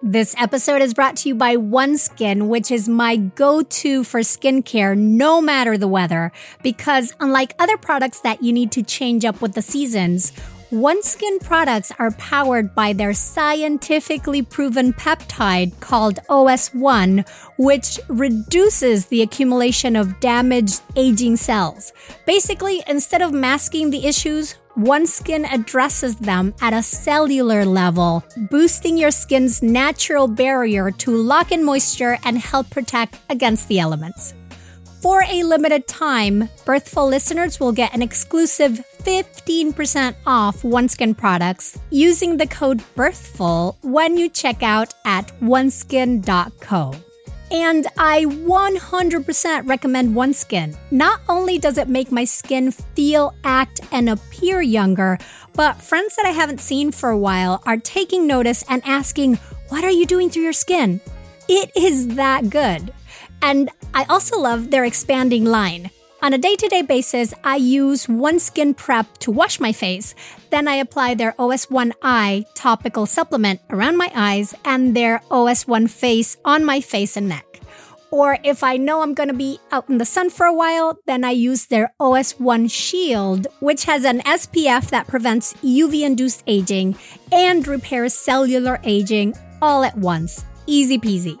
This episode is brought to you by OneSkin, which is my go-to for skincare no matter the weather, because unlike other products that you need to change up with the seasons, OneSkin products are powered by their scientifically proven peptide called OS1, which reduces the accumulation of damaged aging cells. Basically, instead of masking the issues, OneSkin addresses them at a cellular level, boosting your skin's natural barrier to lock in moisture and help protect against the elements. For a limited time, Birthful listeners will get an exclusive 15% off OneSkin products using the code BIRTHFUL when you check out at oneskin.co. And I 100% recommend OneSkin. Not only does it make my skin feel, act, and appear younger, but friends that I haven't seen for a while are taking notice and asking, "What are you doing to your skin?" It is that good. And I also love their expanding line. On a day-to-day basis, I use OneSkin Prep to wash my face. Then I apply their OS1 Eye topical supplement around my eyes and their OS1 Face on my face and neck. Or if I know I'm going to be out in the sun for a while, then I use their OS1 Shield, which has an SPF that prevents UV-induced aging and repairs cellular aging all at once. Easy peasy.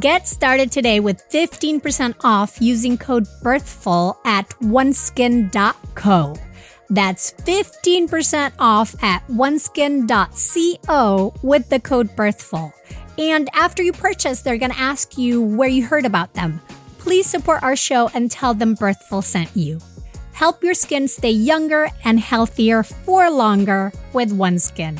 Get started today with 15% off using code BIRTHFUL at oneskin.co. That's 15% off at oneskin.co with the code BIRTHFUL. And after you purchase, they're going to ask you where you heard about them. Please support our show and tell them BIRTHFUL sent you. Help your skin stay younger and healthier for longer with OneSkin.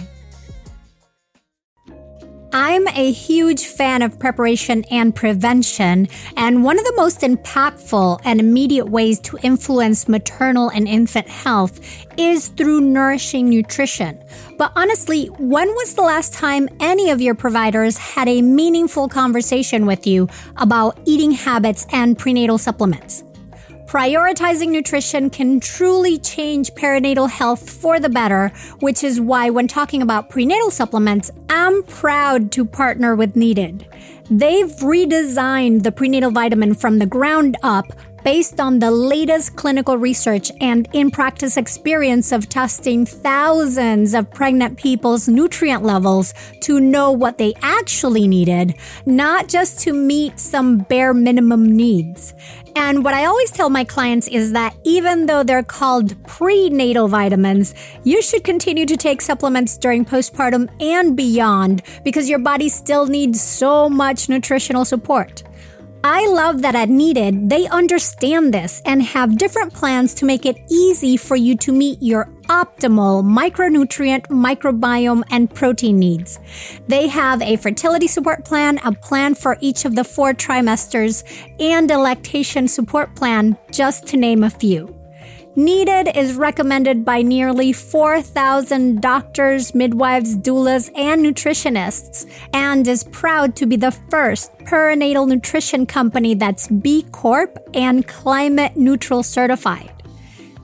I'm a huge fan of preparation and prevention, and one of the most impactful and immediate ways to influence maternal and infant health is through nourishing nutrition. But honestly, when was the last time any of your providers had a meaningful conversation with you about eating habits and prenatal supplements? Prioritizing nutrition can truly change perinatal health for the better, which is why when talking about prenatal supplements, I'm proud to partner with Needed. They've redesigned the prenatal vitamin from the ground up based on the latest clinical research and in-practice experience of testing thousands of pregnant people's nutrient levels to know what they actually needed, not just to meet some bare minimum needs. And what I always tell my clients is that even though they're called prenatal vitamins, you should continue to take supplements during postpartum and beyond because your body still needs so much nutritional support. I love that at Needed, they understand this and have different plans to make it easy for you to meet your optimal micronutrient, microbiome, and protein needs. They have a fertility support plan, a plan for each of the 4 trimesters, and a lactation support plan, just to name a few. Needed is recommended by nearly 4,000 doctors, midwives, doulas, and nutritionists, and is proud to be the first perinatal nutrition company that's B Corp and climate neutral certified.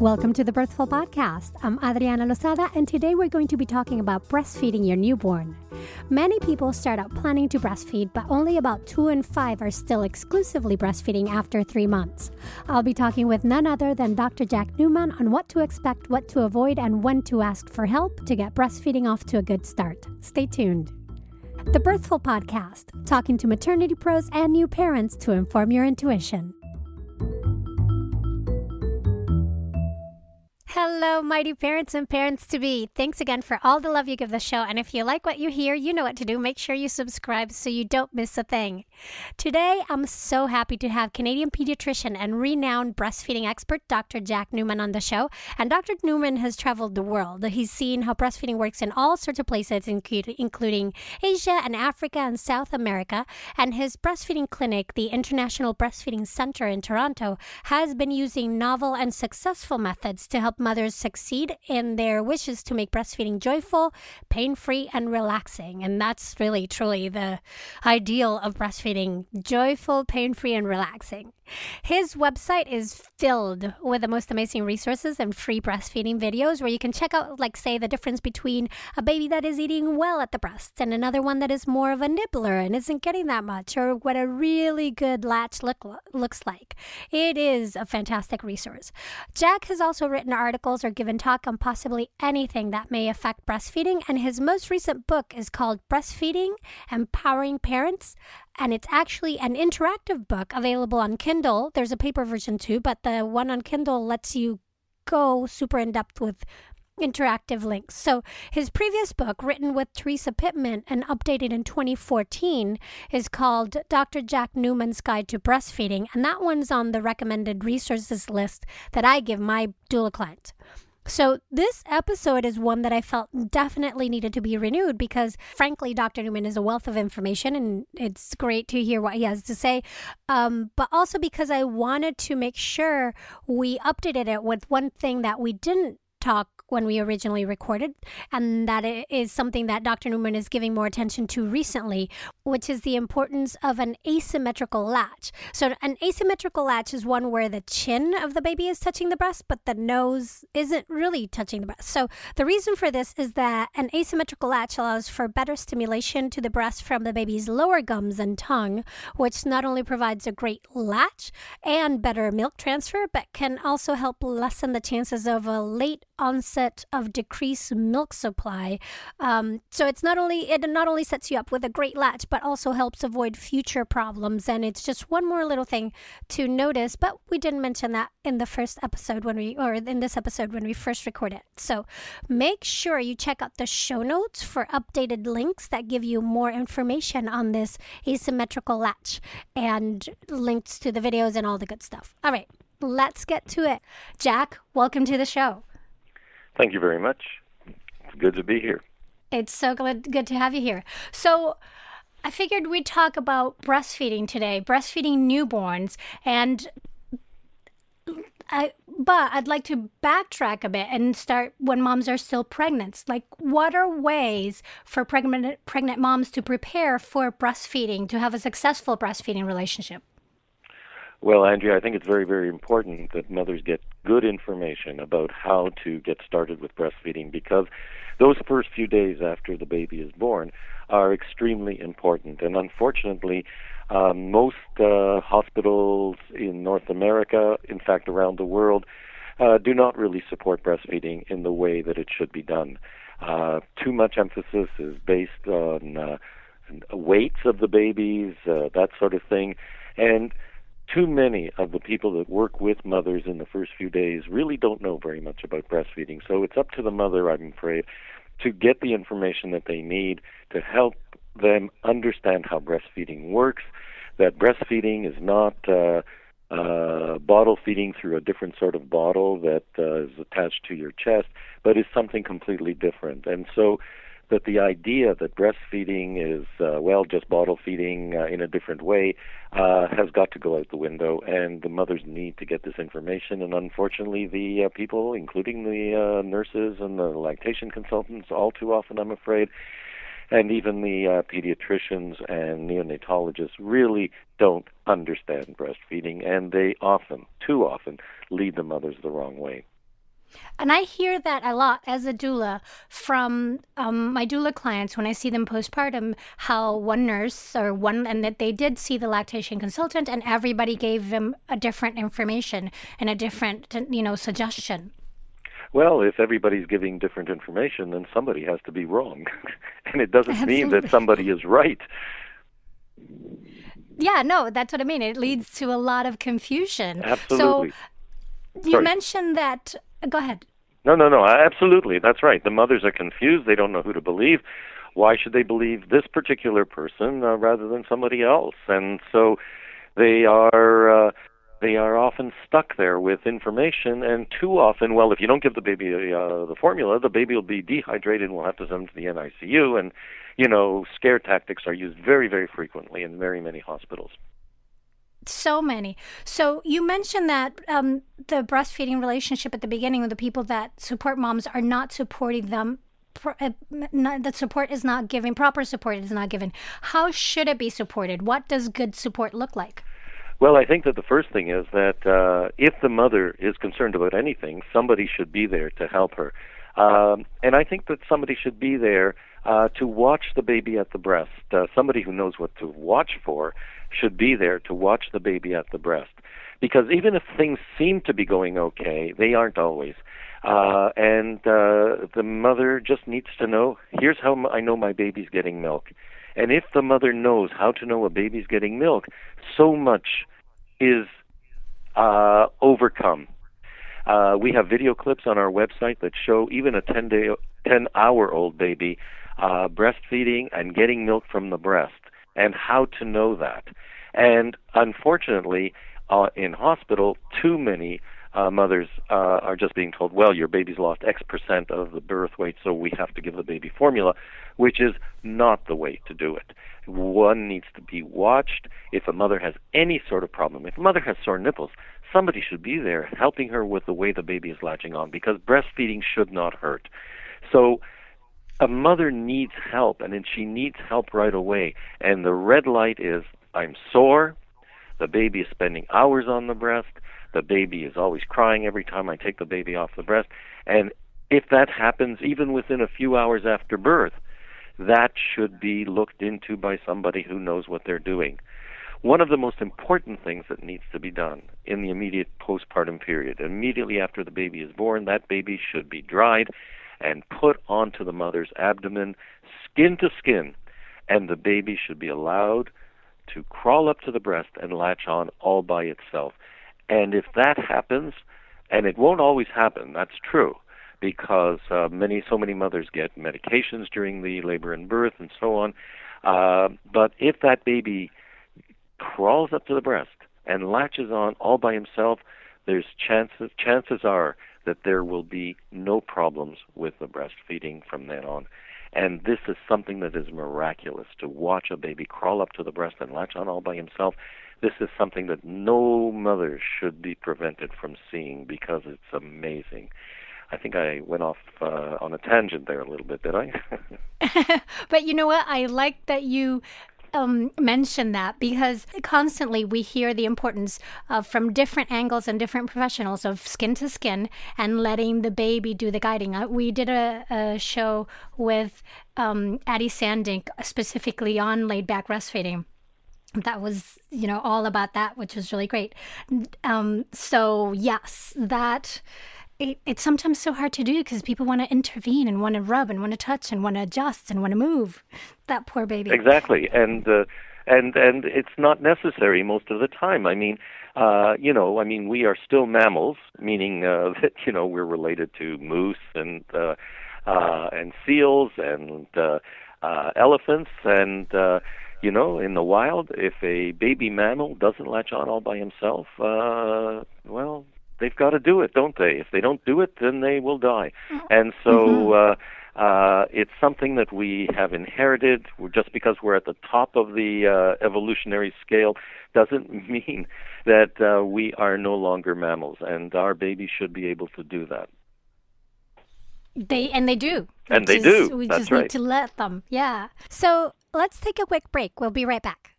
Welcome to the Birthful Podcast. I'm Adriana Lozada, and today we're going to be talking about breastfeeding your newborn. Many people start out planning to breastfeed, but only about 2 in 5 are still exclusively breastfeeding after 3 months. I'll be talking with none other than Dr. Jack Newman on what to expect, what to avoid, and when to ask for help to get breastfeeding off to a good start. Stay tuned. The Birthful Podcast, talking to maternity pros and new parents to inform your intuition. Hello, mighty parents and parents-to-be. Thanks again for all the love you give the show. And if you like what you hear, you know what to do. Make sure you subscribe so you don't miss a thing. Today, I'm so happy to have Canadian pediatrician and renowned breastfeeding expert, Dr. Jack Newman, on the show. And Dr. Newman has traveled the world. He's seen how breastfeeding works in all sorts of places, including Asia and Africa and South America. And his breastfeeding clinic, the International Breastfeeding Center in Toronto, has been using novel and successful methods to help mothers succeed in their wishes to make breastfeeding joyful, pain-free, and relaxing. And that's really, truly the ideal of breastfeeding: joyful, pain-free, and relaxing. His website is filled with the most amazing resources and free breastfeeding videos where you can check out, like, say, the difference between a baby that is eating well at the breast and another one that is more of a nibbler and isn't getting that much, or what a really good latch looks like. It is a fantastic resource. Jack has also written articles or given talk on possibly anything that may affect breastfeeding, and his most recent book is called Breastfeeding: Empowering Parents. And it's actually an interactive book available on Kindle. There's a paper version too, but the one on Kindle lets you go super in-depth with interactive links. So his previous book, written with Teresa Pittman and updated in 2014, is called Dr. Jack Newman's Guide to Breastfeeding. And that one's on the recommended resources list that I give my doula clients. So this episode is one that I felt definitely needed to be renewed because, frankly, Dr. Newman is a wealth of information and it's great to hear what he has to say, but also because I wanted to make sure we updated it with one thing that we didn't talk when we originally recorded, and that is something that Dr. Newman is giving more attention to recently, which is the importance of an asymmetrical latch. So an asymmetrical latch is one where the chin of the baby is touching the breast, but the nose isn't really touching the breast. So the reason for this is that an asymmetrical latch allows for better stimulation to the breast from the baby's lower gums and tongue, which not only provides a great latch and better milk transfer, but can also help lessen the chances of a late onset of decreased milk supply. So it not only sets you up with a great latch, but also helps avoid future problems. And it's just one more little thing to notice, but we didn't mention that in the first episode when we first recorded. So make sure you check out the show notes for updated links that give you more information on this asymmetrical latch and links to the videos and all the good stuff. All right, let's get to it. Jack, welcome to the show. Thank you very much. It's good to be here. It's so good to have you here. So I figured we'd talk about breastfeeding today, breastfeeding newborns, but I'd like to backtrack a bit and start when moms are still pregnant. Like, what are ways for pregnant moms to prepare for breastfeeding, to have a successful breastfeeding relationship? Well, Andrea, I think it's very, very important that mothers get good information about how to get started with breastfeeding, because those first few days after the baby is born are extremely important. And unfortunately, most hospitals in North America, in fact around the world, do not really support breastfeeding in the way that it should be done. Too much emphasis is based on weights of the babies, that sort of thing. And too many of the people that work with mothers in the first few days really don't know very much about breastfeeding. So it's up to the mother, I'm afraid, to get the information that they need to help them understand how breastfeeding works, that breastfeeding is not bottle feeding through a different sort of bottle that is attached to your chest, but is something completely different. And so that the idea that breastfeeding is, just bottle feeding in a different way has got to go out the window, and the mothers need to get this information. And unfortunately, the people, including the nurses and the lactation consultants, all too often, I'm afraid, and even the pediatricians and neonatologists really don't understand breastfeeding, and they often, too often, lead the mothers the wrong way. And I hear that a lot as a doula from my doula clients when I see them postpartum, how that they did see the lactation consultant and everybody gave them a different information and a different, suggestion. Well, if everybody's giving different information, then somebody has to be wrong. And it doesn't mean that somebody is right. Yeah, no, that's what I mean. It leads to a lot of confusion. Absolutely. So you mentioned that. Go ahead. No, absolutely. That's right. The mothers are confused. They don't know who to believe. Why should they believe this particular person rather than somebody else? And so they are often stuck there with information, and too often, well, if you don't give the baby the formula, the baby will be dehydrated and we'll have to send them to the NICU. And, you know, scare tactics are used very, very frequently in very many hospitals. So many. So you mentioned that the breastfeeding relationship at the beginning with the people that support moms are not supporting them. That support is not given. Proper support is not given. How should it be supported? What does good support look like? Well, I think that the first thing is that if the mother is concerned about anything, somebody should be there to help her. And I think that somebody should be there to watch the baby at the breast. Somebody who knows what to watch for should be there to watch the baby at the breast. Because even if things seem to be going okay, they aren't always. And the mother just needs to know, here's how I know my baby's getting milk. And if the mother knows how to know a baby's getting milk, so much is overcome. We have video clips on our website that show even a 10-hour-old baby breastfeeding and getting milk from the breast and how to know that. And unfortunately, in hospital, too many mothers are just being told, well, your baby's lost X percent of the birth weight, so we have to give the baby formula, which is not the way to do it. One needs to be watched. If a mother has any sort of problem, if a mother has sore nipples, somebody should be there helping her with the way the baby is latching on, because breastfeeding should not hurt. So a mother needs help, and then she needs help right away. And the red light is, I'm sore, the baby is spending hours on the breast, the baby is always crying every time I take the baby off the breast. And if that happens even within a few hours after birth, that should be looked into by somebody who knows what they're doing. One of the most important things that needs to be done in the immediate postpartum period, immediately after the baby is born, that baby should be dried and put onto the mother's abdomen, skin to skin, and the baby should be allowed to crawl up to the breast and latch on all by itself. And if that happens, and it won't always happen, that's true, because so many mothers get medications during the labor and birth and so on. But if that baby crawls up to the breast and latches on all by himself, there's chances are that there will be no problems with the breastfeeding from then on. And this is something that is miraculous, to watch a baby crawl up to the breast and latch on all by himself. This is something that no mother should be prevented from seeing, because it's amazing. I think I went off on a tangent there a little bit, did I? But you know what? I like that you mention that, because constantly we hear the importance of, from different angles and different professionals, of skin to skin and letting the baby do the guiding. We did a show with Addie Sandink specifically on laid back breastfeeding. That was, you know, all about that, which was really great. So yes, that it's sometimes so hard to do, because people want to intervene and want to rub and want to touch and want to adjust and want to move that poor baby. Exactly. And it's not necessary most of the time. I mean, we are still mammals, meaning that, you know, we're related to moose and seals and elephants and, you know, in the wild, if a baby mammal doesn't latch on all by himself, well, they've got to do it, don't they? If they don't do it, then they will die. And so it's something that we have inherited. Just because we're at the top of the evolutionary scale doesn't mean that we are no longer mammals, and our babies should be able to do that. They do. We just need to let them. Yeah. So let's take a quick break. We'll be right back.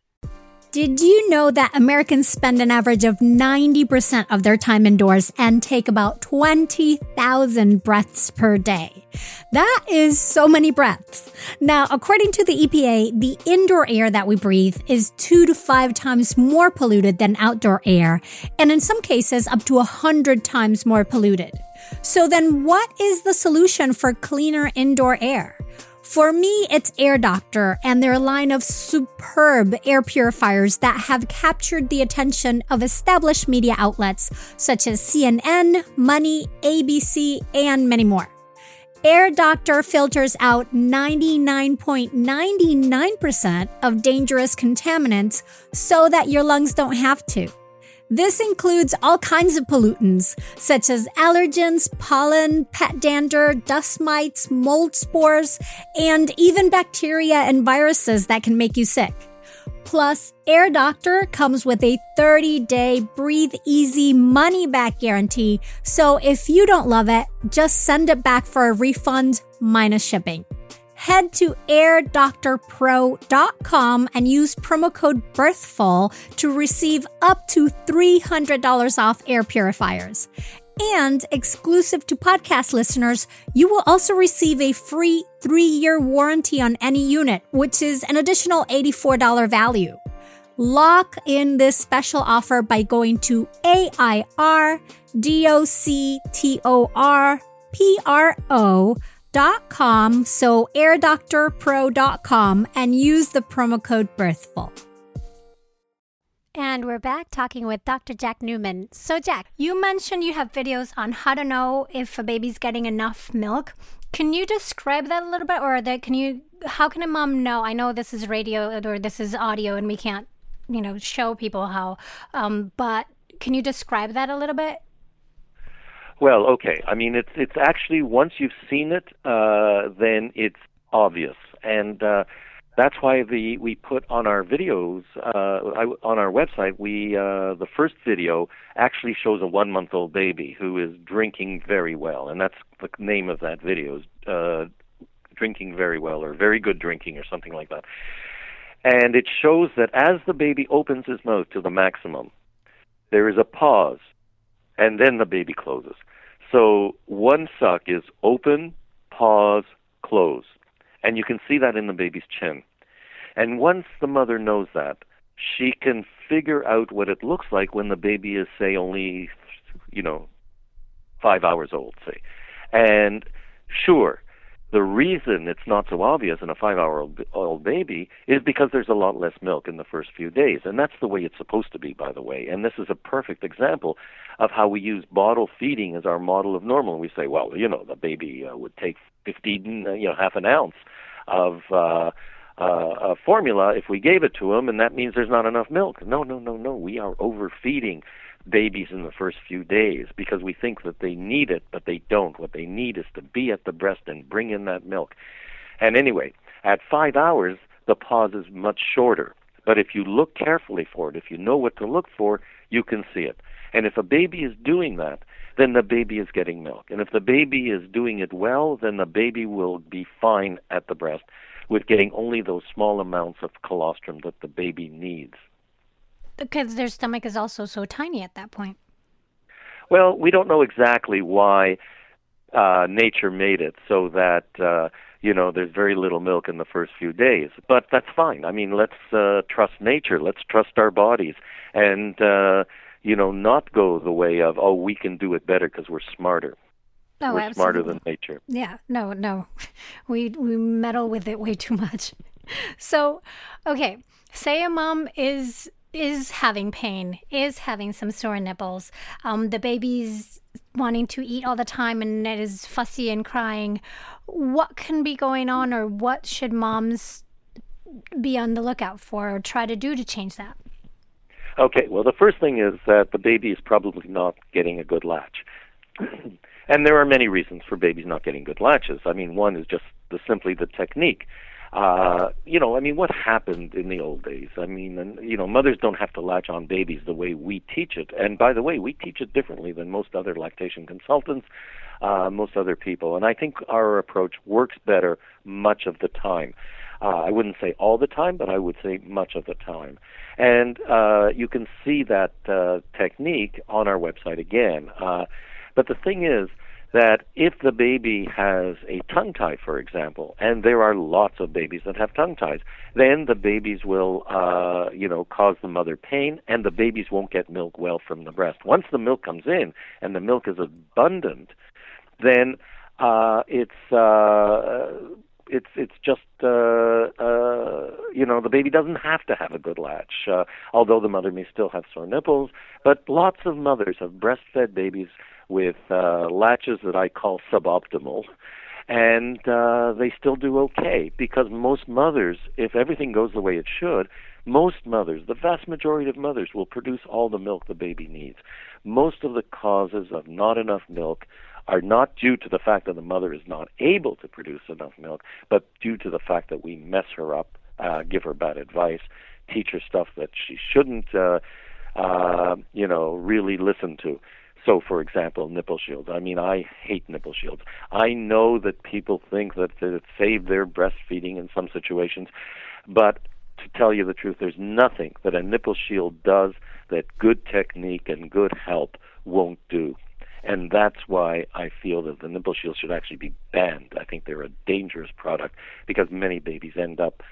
Did you know that Americans spend an average of 90% of their time indoors and take about 20,000 breaths per day? That is so many breaths. Now, according to the EPA, the indoor air that we breathe is 2 to 5 times more polluted than outdoor air, and in some cases, up to 100 times more polluted. So then what is the solution for cleaner indoor air? For me, it's Air Doctor and their line of superb air purifiers that have captured the attention of established media outlets such as CNN, Money, ABC, and many more. Air Doctor filters out 99.99% of dangerous contaminants so that your lungs don't have to. This includes all kinds of pollutants, such as allergens, pollen, pet dander, dust mites, mold spores, and even bacteria and viruses that can make you sick. Plus, Air Doctor comes with a 30-day breathe easy money-back guarantee, so if you don't love it, just send it back for a refund minus shipping. Head to airdoctorpro.com and use promo code BIRTHFUL to receive up to $300 off air purifiers. And exclusive to podcast listeners, you will also receive a free 3-year warranty on any unit, which is an additional $84 value. Lock in this special offer by going to airdoctorpro.com, so airdoctorpro.com, and use the promo code BIRTHFUL. And we're back talking with Dr. Jack Newman. So Jack, you mentioned you have videos on how to know if a baby's getting enough milk. Can you describe that a little bit, or that how can a mom know? I know this is radio or this is audio and we can't, show people how, but can you describe that a little bit? Well, okay. I mean, it's actually, once you've seen it, then it's obvious. And, that's why we put on our videos, on our website, the first video actually shows a 1-month-old baby who is drinking very well. And that's the name of that video, is Drinking Very Well, or Very Good Drinking, or something like that. And it shows that as the baby opens his mouth to the maximum, there is a pause, and then the baby closes. So one suck is open, pause, close. And you can see that in the baby's chin. And once the mother knows that, she can figure out what it looks like when the baby is, say, only, 5 hours old, say. And sure, the reason it's not so obvious in a 5-hour-old baby is because there's a lot less milk in the first few days. And that's the way it's supposed to be, by the way. And this is a perfect example of how we use bottle feeding as our model of normal. We say, well, the baby would take half an ounce of formula if we gave it to him, and that means there's not enough milk. No. We are overfeeding babies in the first few days because we think that they need it, but they don't. What they need is to be at the breast and bring in that milk. And anyway, at 5 hours, the pause is much shorter. But if you look carefully for it, if you know what to look for, you can see it. And if a baby is doing that, then the baby is getting milk. And if the baby is doing it well, then the baby will be fine at the breast with getting only those small amounts of colostrum that the baby needs. Because their stomach is also so tiny at that point. Well, we don't know exactly why nature made it so that, there's very little milk in the first few days. But that's fine. I mean, let's trust nature. Let's trust our bodies. And not go the way of, we can do it better because we're smarter. Oh, we're absolutely smarter than nature. Yeah, no. We meddle with it way too much. So, okay, say a mom is having pain, is having some sore nipples, the baby's wanting to eat all the time and it is fussy and crying. What can be going on, or what should moms be on the lookout for or try to do to change that? Okay, well, the first thing is that the baby is probably not getting a good latch. And there are many reasons for babies not getting good latches. I mean, one is just simply the technique. What happened in the old days? I mean, mothers don't have to latch on babies the way we teach it. And by the way, we teach it differently than most other lactation consultants, most other people. And I think our approach works better much of the time. I wouldn't say all the time, but I would say much of the time. And you can see that technique on our website again. But the thing is that if the baby has a tongue tie, for example, and there are lots of babies that have tongue ties, then the babies will, cause the mother pain, and the babies won't get milk well from the breast. Once the milk comes in and the milk is abundant, then it's it's just you know, the baby doesn't have to have a good latch, although the mother may still have sore nipples. But lots of mothers have breastfed babies with latches that I call suboptimal, and they still do okay, because most mothers, if everything goes the way it should, most mothers, the vast majority of mothers, will produce all the milk the baby needs. Most of the causes of not enough milk are not due to the fact that the mother is not able to produce enough milk, but due to the fact that we mess her up, give her bad advice, teach her stuff that she shouldn't, you know, really listen to. So, for example, nipple shields. I mean, I hate nipple shields. I know that people think that it saved their breastfeeding in some situations, but to tell you the truth, there's nothing that a nipple shield does that good technique and good help won't do. And that's why I feel that the nipple shields should actually be banned. I think they're a dangerous product, because many babies end up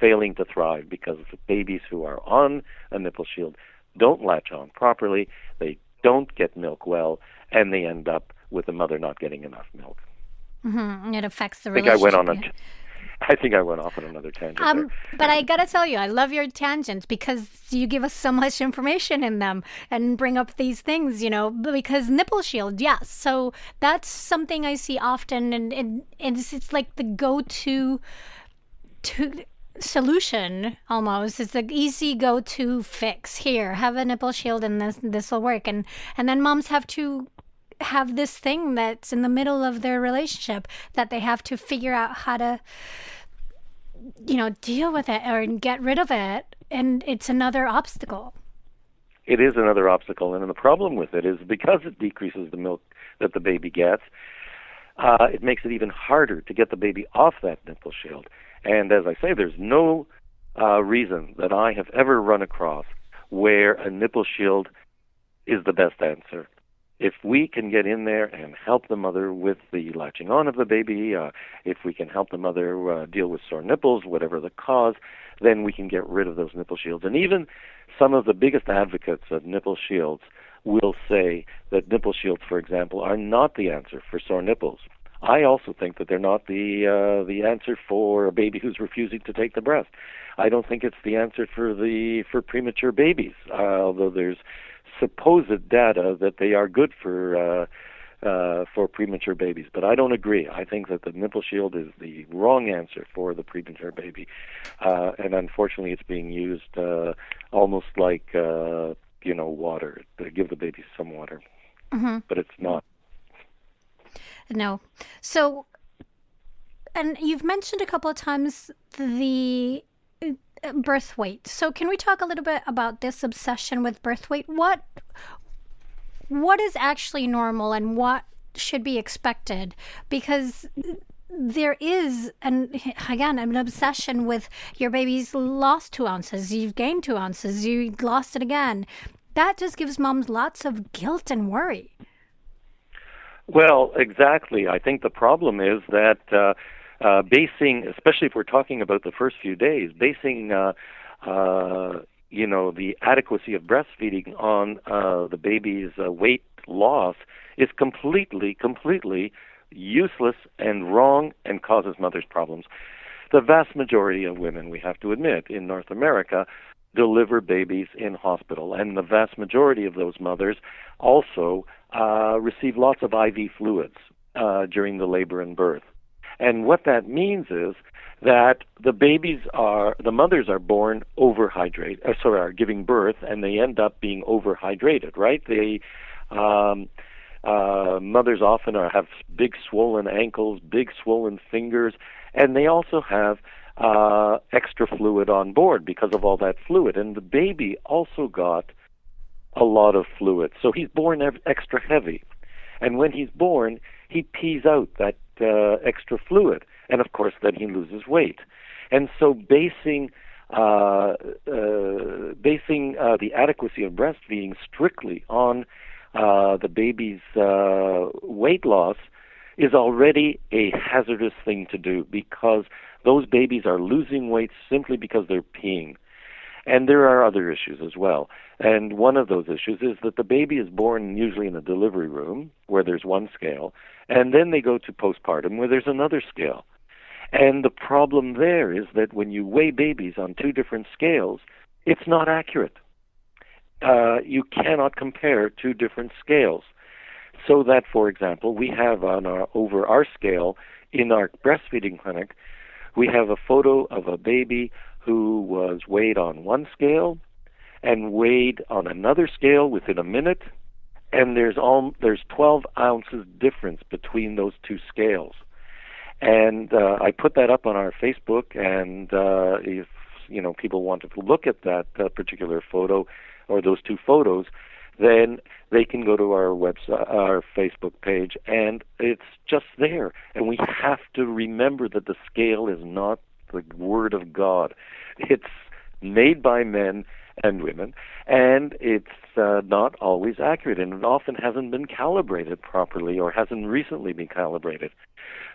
failing to thrive because the babies who are on a nipple shield don't latch on properly, they don't get milk well, and they end up with the mother not getting enough milk. Mm-hmm. It affects the relationship. I think I went off on another tangent. But I got to tell you, I love your tangents, because you give us so much information in them and bring up these things, you know, because nipple shield, yes. So that's something I see often, and it's like the go-to solution almost. It's the easy go-to fix. Here, have a nipple shield and this will work. And then moms have to have this thing that's in the middle of their relationship that they have to figure out how to, you know, deal with it or get rid of it, and it's another obstacle. It is another obstacle, and the problem with it is because it decreases the milk that the baby gets, it makes it even harder to get the baby off that nipple shield. And as I say, there's no reason that I have ever run across where a nipple shield is the best answer. If we can get in there and help the mother with the latching on of the baby, if we can help the mother deal with sore nipples, whatever the cause, then we can get rid of those nipple shields. And even some of the biggest advocates of nipple shields will say that nipple shields, for example, are not the answer for sore nipples. I also think that they're not the answer for a baby who's refusing to take the breast. I don't think it's the answer for premature babies, although there's supposed data that they are good for premature babies, but I don't agree. I think that the nipple shield is the wrong answer for the premature baby, and unfortunately, it's being used almost like you know, water. They give the baby some water, mm-hmm. but it's not. No. So, and you've mentioned a couple of times the birth weight. So can we talk a little bit about this obsession with birth weight? What is actually normal and what should be expected? Because there is, an obsession with your baby's lost 2 ounces, you've gained 2 ounces, you lost it again. That just gives moms lots of guilt and worry. Well, exactly. I think the problem is that basing, especially if we're talking about the first few days, basing, you know, the adequacy of breastfeeding on the baby's weight loss is completely useless and wrong, and causes mothers problems. The vast majority of women, we have to admit, in North America deliver babies in hospital, and the vast majority of those mothers also receive lots of IV fluids during the labor and birth. And what that means is that the mothers are born are giving birth, and they end up being overhydrated, right? They, mothers often have big swollen ankles, big swollen fingers, and they also have extra fluid on board because of all that fluid. And the baby also got a lot of fluid, so he's born extra heavy. And when he's born, he pees out that extra fluid, and of course then he loses weight. And so basing the adequacy of breastfeeding strictly on the baby's weight loss is already a hazardous thing to do, because those babies are losing weight simply because they're peeing. And there are other issues as well. And one of those issues is that the baby is born usually in a delivery room where there's one scale, and then they go to postpartum where there's another scale. And the problem there is that when you weigh babies on two different scales, it's not accurate. You cannot compare two different scales. So that, for example, we have on our over our scale in our breastfeeding clinic, we have a photo of a baby who was weighed on one scale and weighed on another scale within a minute, and there's 12 ounces difference between those two scales. And I put that up on our Facebook, and if people want to look at that particular photo or those two photos, then they can go to our website, our Facebook page, and it's just there. And we have to remember that the scale is not the word of God. It's made by men and women, and it's not always accurate, and it often hasn't been calibrated properly or hasn't recently been calibrated.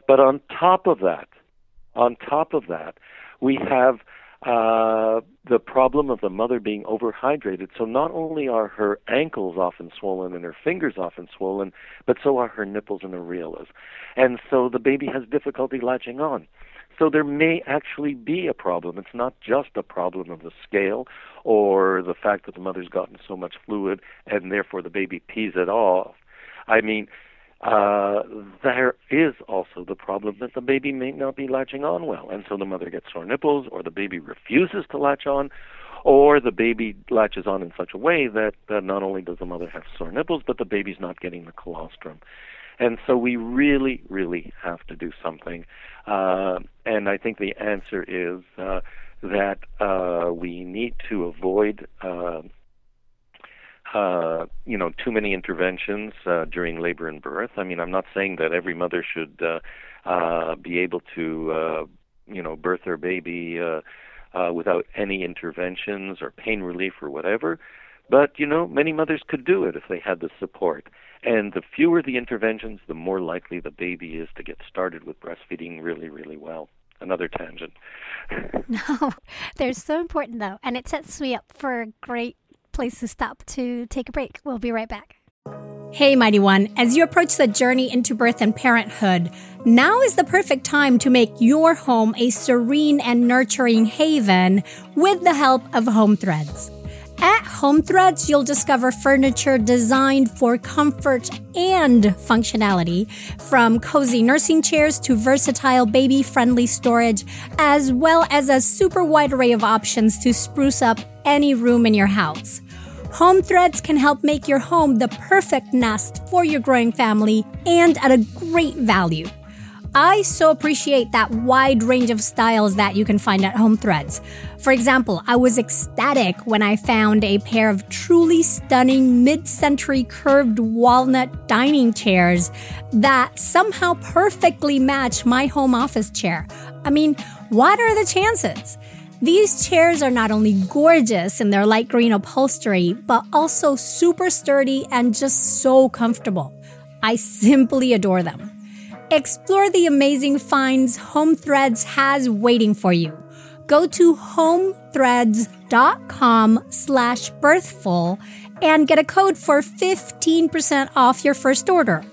But on top of that, we have the problem of the mother being overhydrated. So not only are her ankles often swollen and her fingers often swollen, but so are her nipples and her areolas. And so the baby has difficulty latching on. So there may actually be a problem. It's not just a problem of the scale or the fact that the mother's gotten so much fluid and therefore the baby pees it off. I mean, there is also the problem that the baby may not be latching on well. And so the mother gets sore nipples, or the baby refuses to latch on, or the baby latches on in such a way that not only does the mother have sore nipples, but the baby's not getting the colostrum. And so we really, really have to do something. And I think the answer is that we need to avoid, too many interventions during labor and birth. I mean, I'm not saying that every mother should be able to, birth their baby without any interventions or pain relief or whatever. But, many mothers could do it if they had the support. And the fewer the interventions, the more likely the baby is to get started with breastfeeding really, really well. Another tangent. No, they're so important, though. And it sets me up for a great place to stop to take a break. We'll be right back. Hey, Mighty One. As you approach the journey into birth and parenthood, now is the perfect time to make your home a serene and nurturing haven with the help of Home Threads. At Home Threads, you'll discover furniture designed for comfort and functionality, from cozy nursing chairs to versatile baby-friendly storage, as well as a super wide array of options to spruce up any room in your house. Home Threads can help make your home the perfect nest for your growing family and at a great value. I so appreciate that wide range of styles that you can find at Home Threads. For example, I was ecstatic when I found a pair of truly stunning mid-century curved walnut dining chairs that somehow perfectly match my home office chair. I mean, what are the chances? These chairs are not only gorgeous in their light green upholstery, but also super sturdy and just so comfortable. I simply adore them. Explore the amazing finds Home Threads has waiting for you. Go to HomeThreads.com/birthful and get a code for 15% off your first order.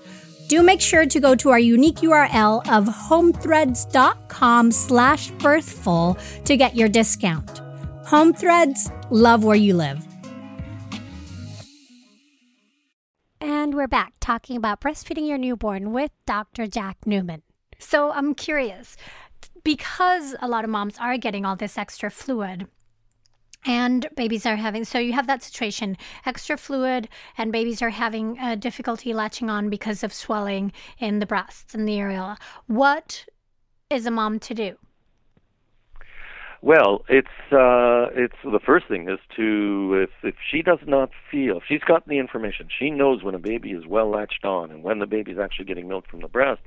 Do make sure to go to our unique URL of HomeThreads.com/birthful to get your discount. Home Threads, love where you live. And we're back talking about breastfeeding your newborn with Dr. Jack Newman. So I'm curious, because a lot of moms are getting all this extra fluid and babies are having, so you have that situation, extra fluid and babies are having difficulty latching on because of swelling in the breasts and the areola. What is a mom to do? Well, it's the first thing is to, if she does not feel, if she's got the information, she knows when a baby is well latched on and when the baby is actually getting milk from the breast,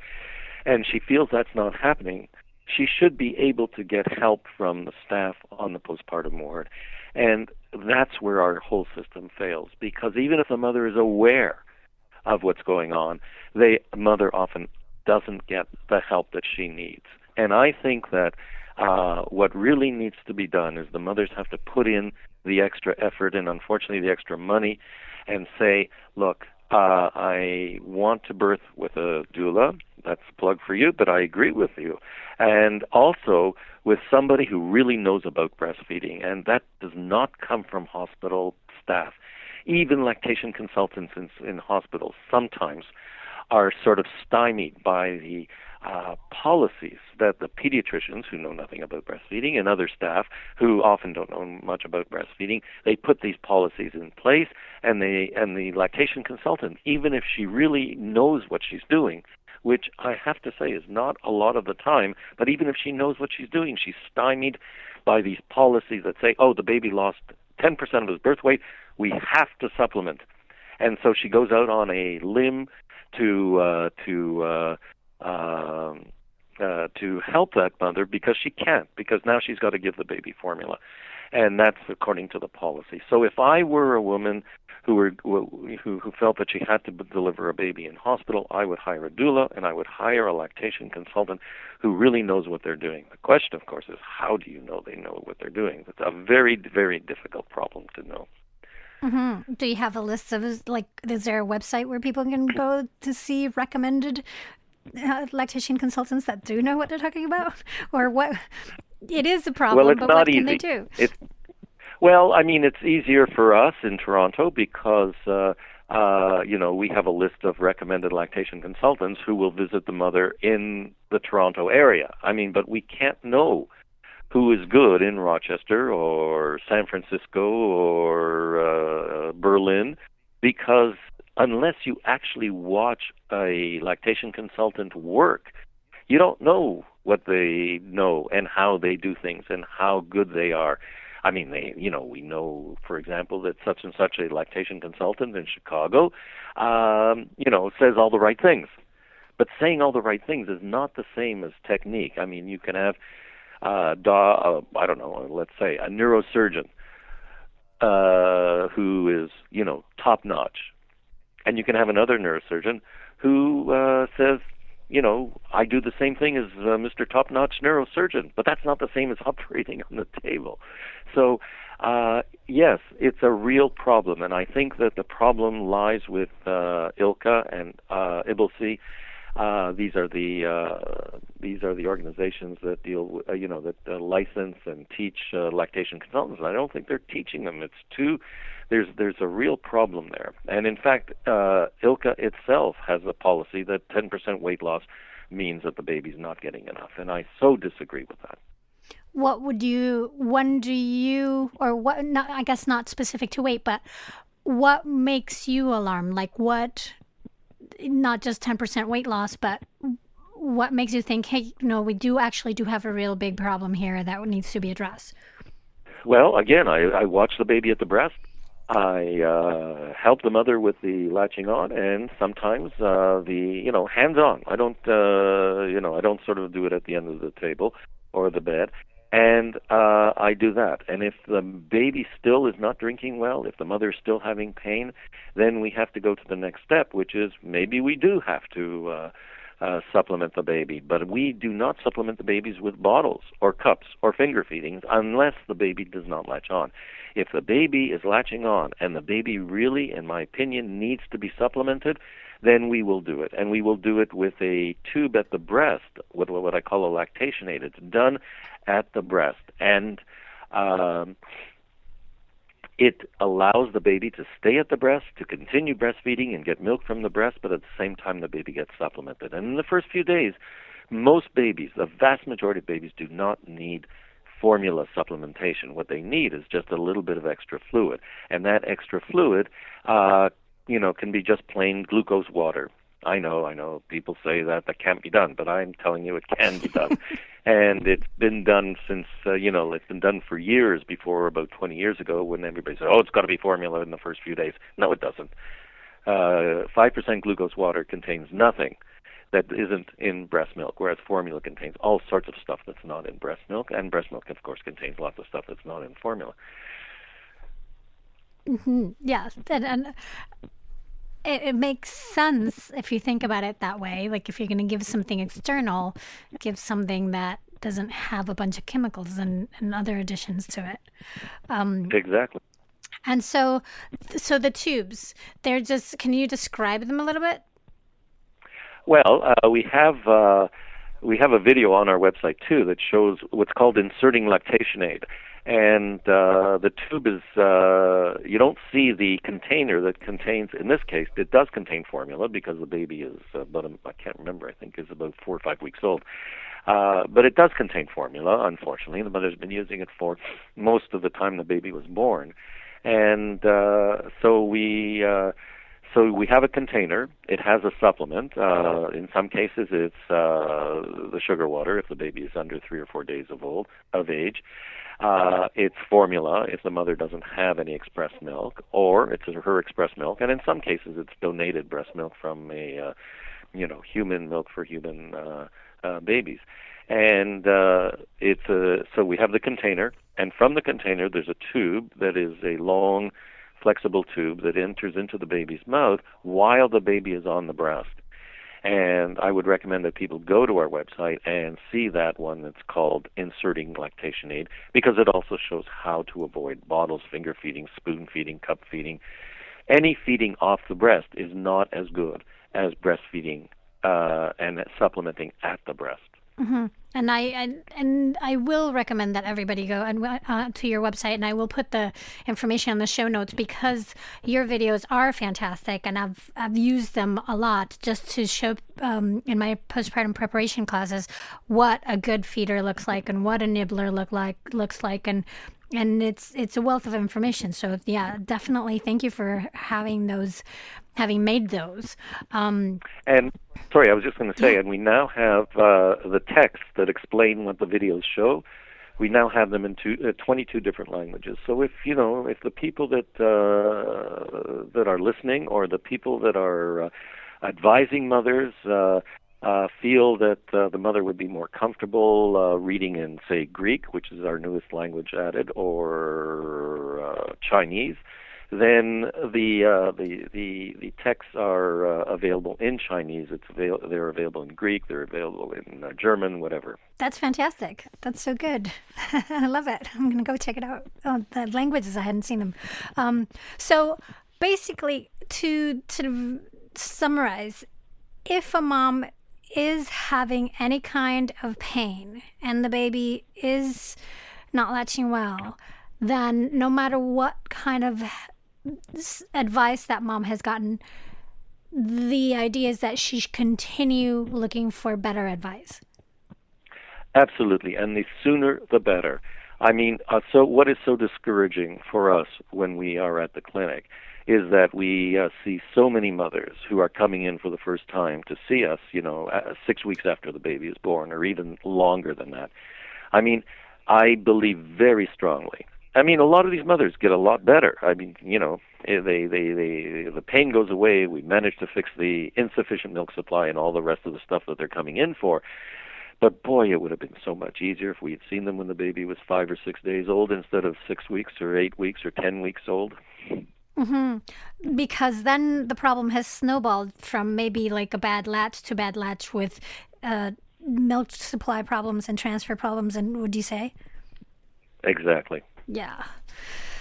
and she feels that's not happening, she should be able to get help from the staff on the postpartum ward. And that's where our whole system fails, because even if the mother is aware of what's going on, the mother often doesn't get the help that she needs. And I think that what really needs to be done is the mothers have to put in the extra effort and, unfortunately, the extra money and say, look, I want to birth with a doula. That's plug for you, but I agree with you. And also with somebody who really knows about breastfeeding, and that does not come from hospital staff. Even lactation consultants in hospitals sometimes are sort of stymied by the policies that the pediatricians, who know nothing about breastfeeding, and other staff who often don't know much about breastfeeding, they put these policies in place, and the lactation consultant, even if she really knows what she's doing, which I have to say is not a lot of the time, but even if she knows what she's doing, she's stymied by these policies that say, oh, the baby lost 10% of his birth weight, we have to supplement. And so she goes out on a limb to help that mother because she can't, because now she's got to give the baby formula. And that's according to the policy. So if I were a woman who felt that she had to deliver a baby in hospital, I would hire a doula and I would hire a lactation consultant who really knows what they're doing. The question, of course, is how do you know they know what they're doing? It's a very, very difficult problem to know. Mm-hmm. Do you have a list of, like, is there a website where people can go to see recommended lactation consultants that do know what they're talking about? Or what? It is a problem, well, it's but not what easy. Can they do? Well, I mean, it's easier for us in Toronto because, we have a list of recommended lactation consultants who will visit the mother in the Toronto area. I mean, but we can't know who is good in Rochester or San Francisco or Berlin, because unless you actually watch a lactation consultant work, you don't know what they know and how they do things and how good they are. I mean, we know, for example, that such and such a lactation consultant in Chicago, says all the right things. But saying all the right things is not the same as technique. I mean, you can have let's say a neurosurgeon who is, top-notch. And you can have another neurosurgeon who says, I do the same thing as Mr. Top-Notch Neurosurgeon, but that's not the same as operating on the table. So, yes, it's a real problem, and I think that the problem lies with ILCA and Ibelsi. These are the organizations that deal, license and teach lactation consultants. I don't think they're teaching them. There's a real problem there. And in fact, ILCA itself has a policy that 10% weight loss means that the baby's not getting enough, and I so disagree with that. I guess not specific to weight, but what makes you alarmed? Like what? Not just 10% weight loss, but what makes you think, hey, no, we do have a real big problem here that needs to be addressed? Well, again, I watch the baby at the breast. I help the mother with the latching on, and sometimes hands-on. I don't sort of do it at the end of the table or the bed. And I do that. And if the baby still is not drinking well, if the mother is still having pain, then we have to go to the next step, which is maybe we do have to supplement the baby. But we do not supplement the babies with bottles or cups or finger feedings unless the baby does not latch on. If the baby is latching on and the baby really, in my opinion, needs to be supplemented, then we will do it. And we will do it with a tube at the breast, with what I call a lactation aid. It's done at the breast. And it allows the baby to stay at the breast, to continue breastfeeding and get milk from the breast, but at the same time the baby gets supplemented. And in the first few days, most babies, the vast majority of babies, do not need formula supplementation. What they need is just a little bit of extra fluid. And that extra fluid can be just plain glucose water. I know, people say that can't be done, but I'm telling you it can be done. And it's been done since, it's been done for years before, about 20 years ago, when everybody said, oh, it's got to be formula in the first few days. No, it doesn't. 5% glucose water contains nothing that isn't in breast milk, whereas formula contains all sorts of stuff that's not in breast milk, and breast milk, of course, contains lots of stuff that's not in formula. Mm-hmm. Yes, and it makes sense if you think about it that way. Like if you're going to give something external, give something that doesn't have a bunch of chemicals and other additions to it. Exactly. And so the tubes, can you describe them a little bit? Well, we have a video on our website, too, that shows what's called inserting lactation aid. And the tube is, you don't see the container that contains, in this case, it does contain formula because the baby is I think is about 4 or 5 weeks old. But it does contain formula, unfortunately. The mother's been using it for most of the time the baby was born. And so we have a container. It has a supplement. In some cases, it's the sugar water if the baby is under 3 or 4 days of age. It's formula if the mother doesn't have any express milk, or it's her express milk. And in some cases, it's donated breast milk from a human milk for human babies. And so we have the container, and from the container, there's a tube that is a long, flexible tube that enters into the baby's mouth while the baby is on the breast. And I would recommend that people go to our website and see that one that's called Inserting Lactation Aid, because it also shows how to avoid bottles, finger feeding, spoon feeding, cup feeding. Any feeding off the breast is not as good as breastfeeding and supplementing at the breast. Mm-hmm. And I will recommend that everybody go and to your website, and I will put the information on the show notes, because your videos are fantastic, and I've used them a lot just to show in my postpartum preparation classes what a good feeder looks like and what a nibbler looks like, and it's a wealth of information. So yeah, definitely thank you for having made those. And sorry, I was just going to say, and we now have the texts that explain what the videos show. We now have them in 22 different languages. So if the people that are listening, or the people that are advising mothers feel that the mother would be more comfortable reading in, say, Greek, which is our newest language added, or Chinese, then the texts are available in Chinese. They're available in Greek. They're available in German. Whatever. That's fantastic. That's so good. I love it. I'm gonna go check it out. Oh, the languages, I hadn't seen them. So basically, to sort of summarize, if a mom is having any kind of pain and the baby is not latching well, then no matter what kind of advice that mom has gotten, the idea is that she should continue looking for better advice. Absolutely, and the sooner the better. I mean, so what is so discouraging for us when we are at the clinic is that we see so many mothers who are coming in for the first time to see us, 6 weeks after the baby is born, or even longer than that. I mean, I believe very strongly. I mean, a lot of these mothers get a lot better. I mean, the pain goes away. We manage to fix the insufficient milk supply and all the rest of the stuff that they're coming in for. But boy, it would have been so much easier if we had seen them when the baby was 5 or 6 days old instead of 6 weeks or 8 weeks or 10 weeks old. Mm-hmm. Because then the problem has snowballed from maybe like a bad latch with milk supply problems and transfer problems, and would you say? Exactly. Yeah.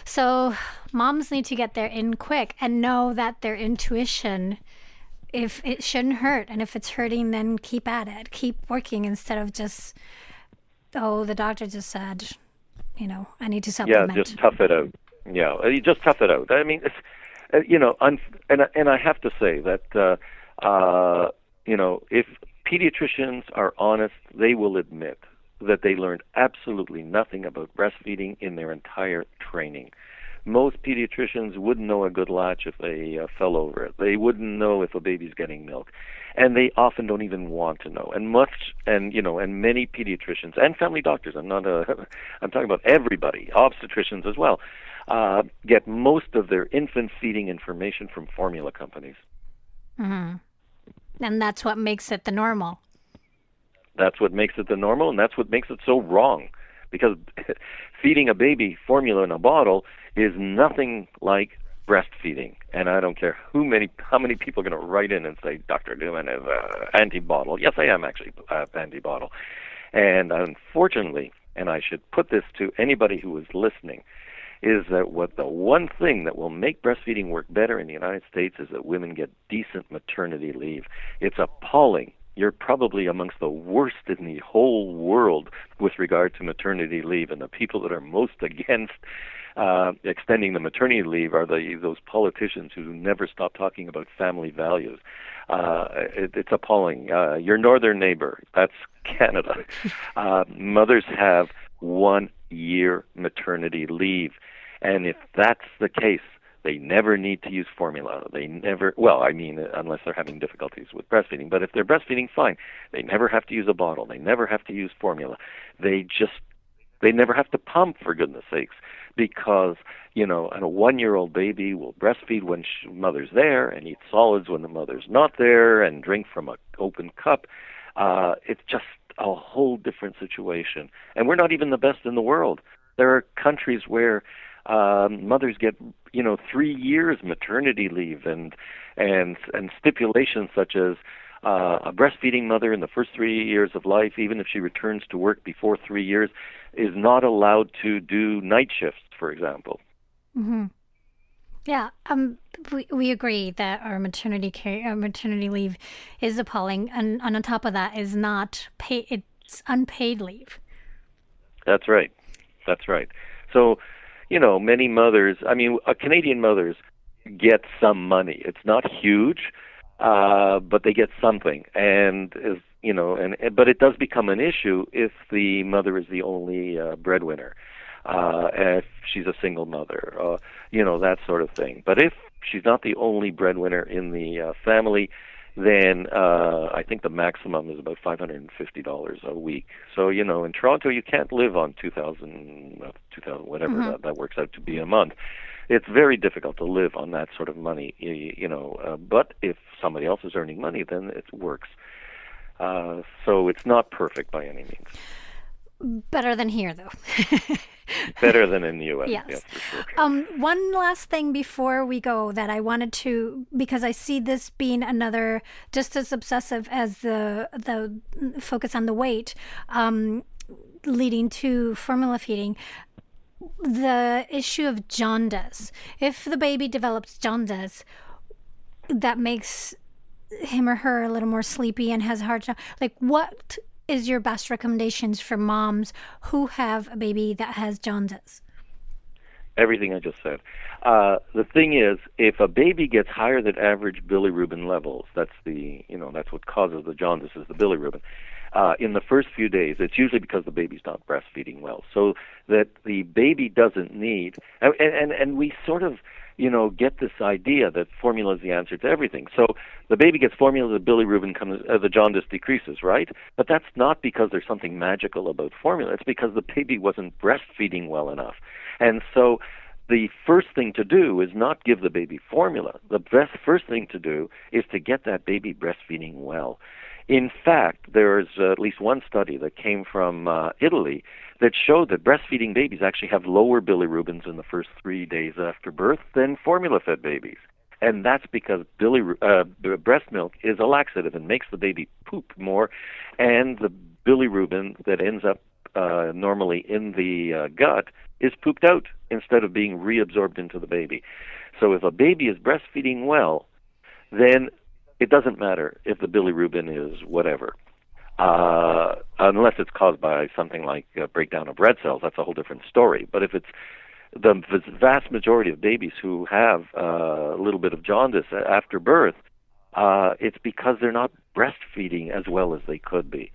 So moms need to get there in quick and know that their intuition, if it shouldn't hurt, and if it's hurting, then keep at it, keep working, instead of just, oh, the doctor just said, I need to supplement. Yeah, just tough it out. Yeah, you just tough it out. I mean, it's, and I have to say that, if pediatricians are honest, they will admit that they learned absolutely nothing about breastfeeding in their entire training. Most pediatricians wouldn't know a good latch if they fell over it. They wouldn't know if a baby's getting milk, and they often don't even want to know. And many pediatricians and family doctors. I'm talking about everybody, obstetricians as well. Get most of their infant feeding information from formula companies. Mm-hmm. And that's what makes it the normal. That's what makes it the normal, and that's what makes it so wrong. Because feeding a baby formula in a bottle is nothing like breastfeeding. And I don't care how many people are going to write in and say, Dr. Newman is anti-bottle. Yes, I am actually anti-bottle. And unfortunately, and I should put this to anybody who is listening, is that what the one thing that will make breastfeeding work better in the United States is that women get decent maternity leave. It's appalling. You're probably amongst the worst in the whole world with regard to maternity leave, and the people that are most against extending the maternity leave are those politicians who never stop talking about family values. It's appalling. Your northern neighbor, that's Canada. Mothers have 1 year maternity leave, and if that's the case, they never need to use formula. They never, well, I mean, unless they're having difficulties with breastfeeding. But if they're breastfeeding, fine. They never have to use a bottle. They never have to use formula. They never have to pump, for goodness sakes, because, you know, a one-year-old baby will breastfeed when mother's there and eat solids when the mother's not there and drink from an open cup. It's just a whole different situation. And we're not even the best in the world. There are countries where mothers get, 3 years maternity leave and stipulations such as a breastfeeding mother in the first 3 years of life, even if she returns to work before 3 years, is not allowed to do night shifts, for example. Mm-hmm. Yeah, we agree that our maternity leave is appalling, and on top of that is not paid. It's unpaid leave. That's right. So, many mothers, Canadian mothers get some money. It's not huge, but they get something. And, but it does become an issue if the mother is the only breadwinner, if she's a single mother, that sort of thing. But if she's not the only breadwinner in the family, then I think the maximum is about $550 a week. So, in Toronto, you can't live on $2,000, whatever mm-hmm. that works out to be a month. It's very difficult to live on that sort of money, but if somebody else is earning money, then it works. So it's not perfect by any means. Better than here, though. Better than in the U.S. Yes, for sure. One last thing before we go that I wanted to, because I see this being another, just as obsessive as the focus on the weight, leading to formula feeding, the issue of jaundice. If the baby develops jaundice, that makes him or her a little more sleepy and has a hard time. Like, what is your best recommendations for moms who have a baby that has jaundice? Everything I just said. The thing is, if a baby gets higher than average bilirubin levels, that's that's what causes the jaundice, is the bilirubin. In the first few days, it's usually because the baby's not breastfeeding well, so that the baby doesn't need, and we sort of, get this idea that formula is the answer to everything. So the baby gets formula, the bilirubin comes, the jaundice decreases, right? But that's not because there's something magical about formula. It's because the baby wasn't breastfeeding well enough. And so the first thing to do is not give the baby formula. The first thing to do is to get that baby breastfeeding well. In fact, there is at least one study that came from Italy that showed that breastfeeding babies actually have lower bilirubins in the first 3 days after birth than formula-fed babies. And that's because breast milk is a laxative and makes the baby poop more, and the bilirubin that ends up normally in the gut is pooped out instead of being reabsorbed into the baby. So if a baby is breastfeeding well, then it doesn't matter if the bilirubin is whatever, unless it's caused by something like a breakdown of red cells. That's a whole different story. But if it's the vast majority of babies who have a little bit of jaundice after birth, it's because they're not breastfeeding as well as they could be.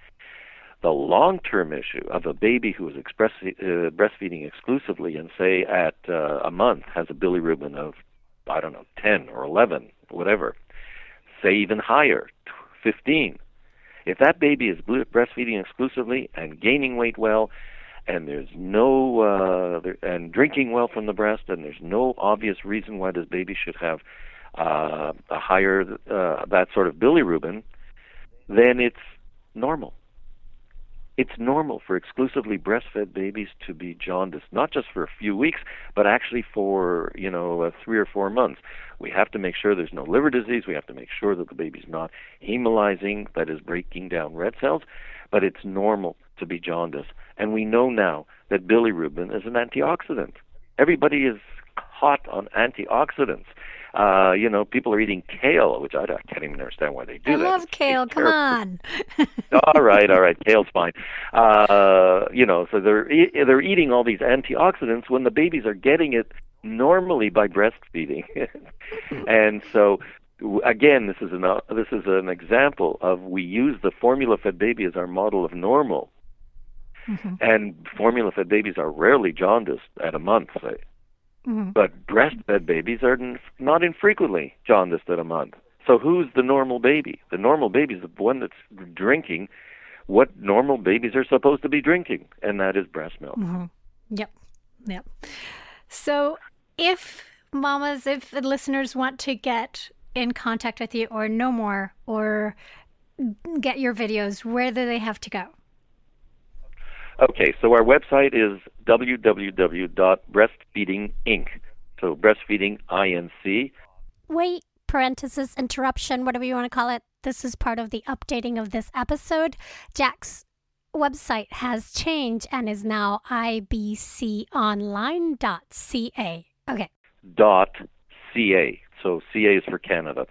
The long-term issue of a baby who is breastfeeding exclusively and, say, at a month has a bilirubin of, 10 or 11, whatever, say even higher, 15. If that baby is breastfeeding exclusively and gaining weight well, and there's and drinking well from the breast, and there's no obvious reason why this baby should have a higher that sort of bilirubin, then it's normal. It's normal for exclusively breastfed babies to be jaundiced, not just for a few weeks, but actually for, 3 or 4 months. We have to make sure there's no liver disease. We have to make sure that the baby's not hemolyzing, that is breaking down red cells. But it's normal to be jaundiced. And we know now that bilirubin is an antioxidant. Everybody is hot on antioxidants. You know, people are eating kale, which I can't even understand why they do that. I love kale. Come on. All right. Kale's fine. You know, so they're eating all these antioxidants when the babies are getting it normally by breastfeeding. And so, again, this is an example of we use the formula-fed baby as our model of normal. Mm-hmm. And formula-fed babies are rarely jaundiced at a month, say. Mm-hmm. But breastfed babies are not infrequently jaundiced at a month. So who's the normal baby? The normal baby is the one that's drinking what normal babies are supposed to be drinking, and that is breast milk. Mm-hmm. Yep. So if mamas, if the listeners want to get in contact with you or know more or get your videos, where do they have to go? Okay, so our website is www.breastfeedinginc. So breastfeeding, I-N-C. Wait, parenthesis, interruption, whatever you want to call it. This is part of the updating of this episode. Jack's website has changed and is now ibconline.ca. Okay. .ca. So CA is for Canada.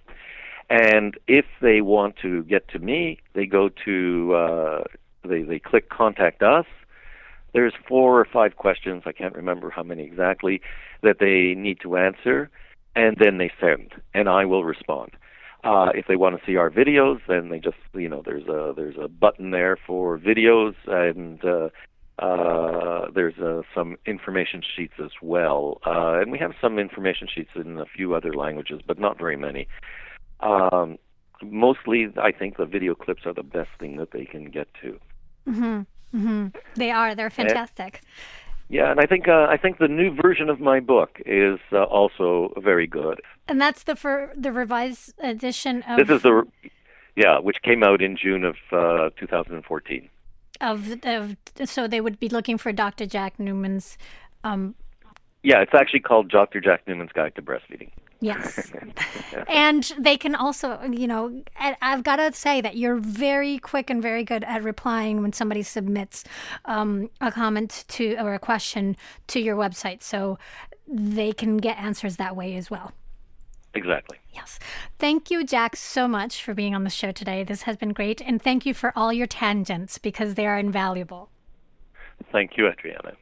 And if they want to get to me, they go to... They click Contact Us. There's 4 or 5 questions, I can't remember how many exactly, that they need to answer, and then they send, and I will respond. If they want to see our videos, then they just, you know, there's a button there for videos, and there's some information sheets as well. And we have some information sheets in a few other languages, but not very many. Mostly, I think the video clips are the best thing that they can get to. Mm-hmm. Mm-hmm. They are. They're fantastic. And I think the new version of my book is also very good. And that's the revised edition of... This is which came out in June of 2014. So they would be looking for Dr. Jack Newman's... it's actually called Dr. Jack Newman's Guide to Breastfeeding. Yes. And they can also, you know, I've got to say that you're very quick and very good at replying when somebody submits a comment to or a question to your website. So they can get answers that way as well. Exactly. Yes. Thank you, Jack, so much for being on the show today. This has been great. And thank you for all your tangents because they are invaluable. Thank you, Adriana.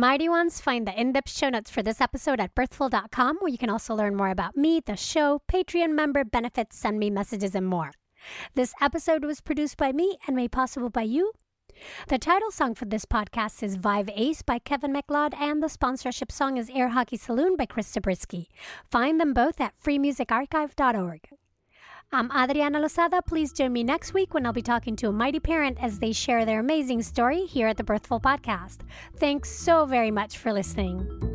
Mighty Ones, find the in-depth show notes for this episode at birthful.com, where you can also learn more about me, the show, Patreon member benefits, send me messages, and more. This episode was produced by me and made possible by you. The title song for this podcast is Vibe Ace by Kevin MacLeod, and the sponsorship song is Air Hockey Saloon by Chris Zabriskie. Find them both at freemusicarchive.org. I'm Adriana Lozada. Please join me next week when I'll be talking to a mighty parent as they share their amazing story here at the Birthful Podcast. Thanks so very much for listening.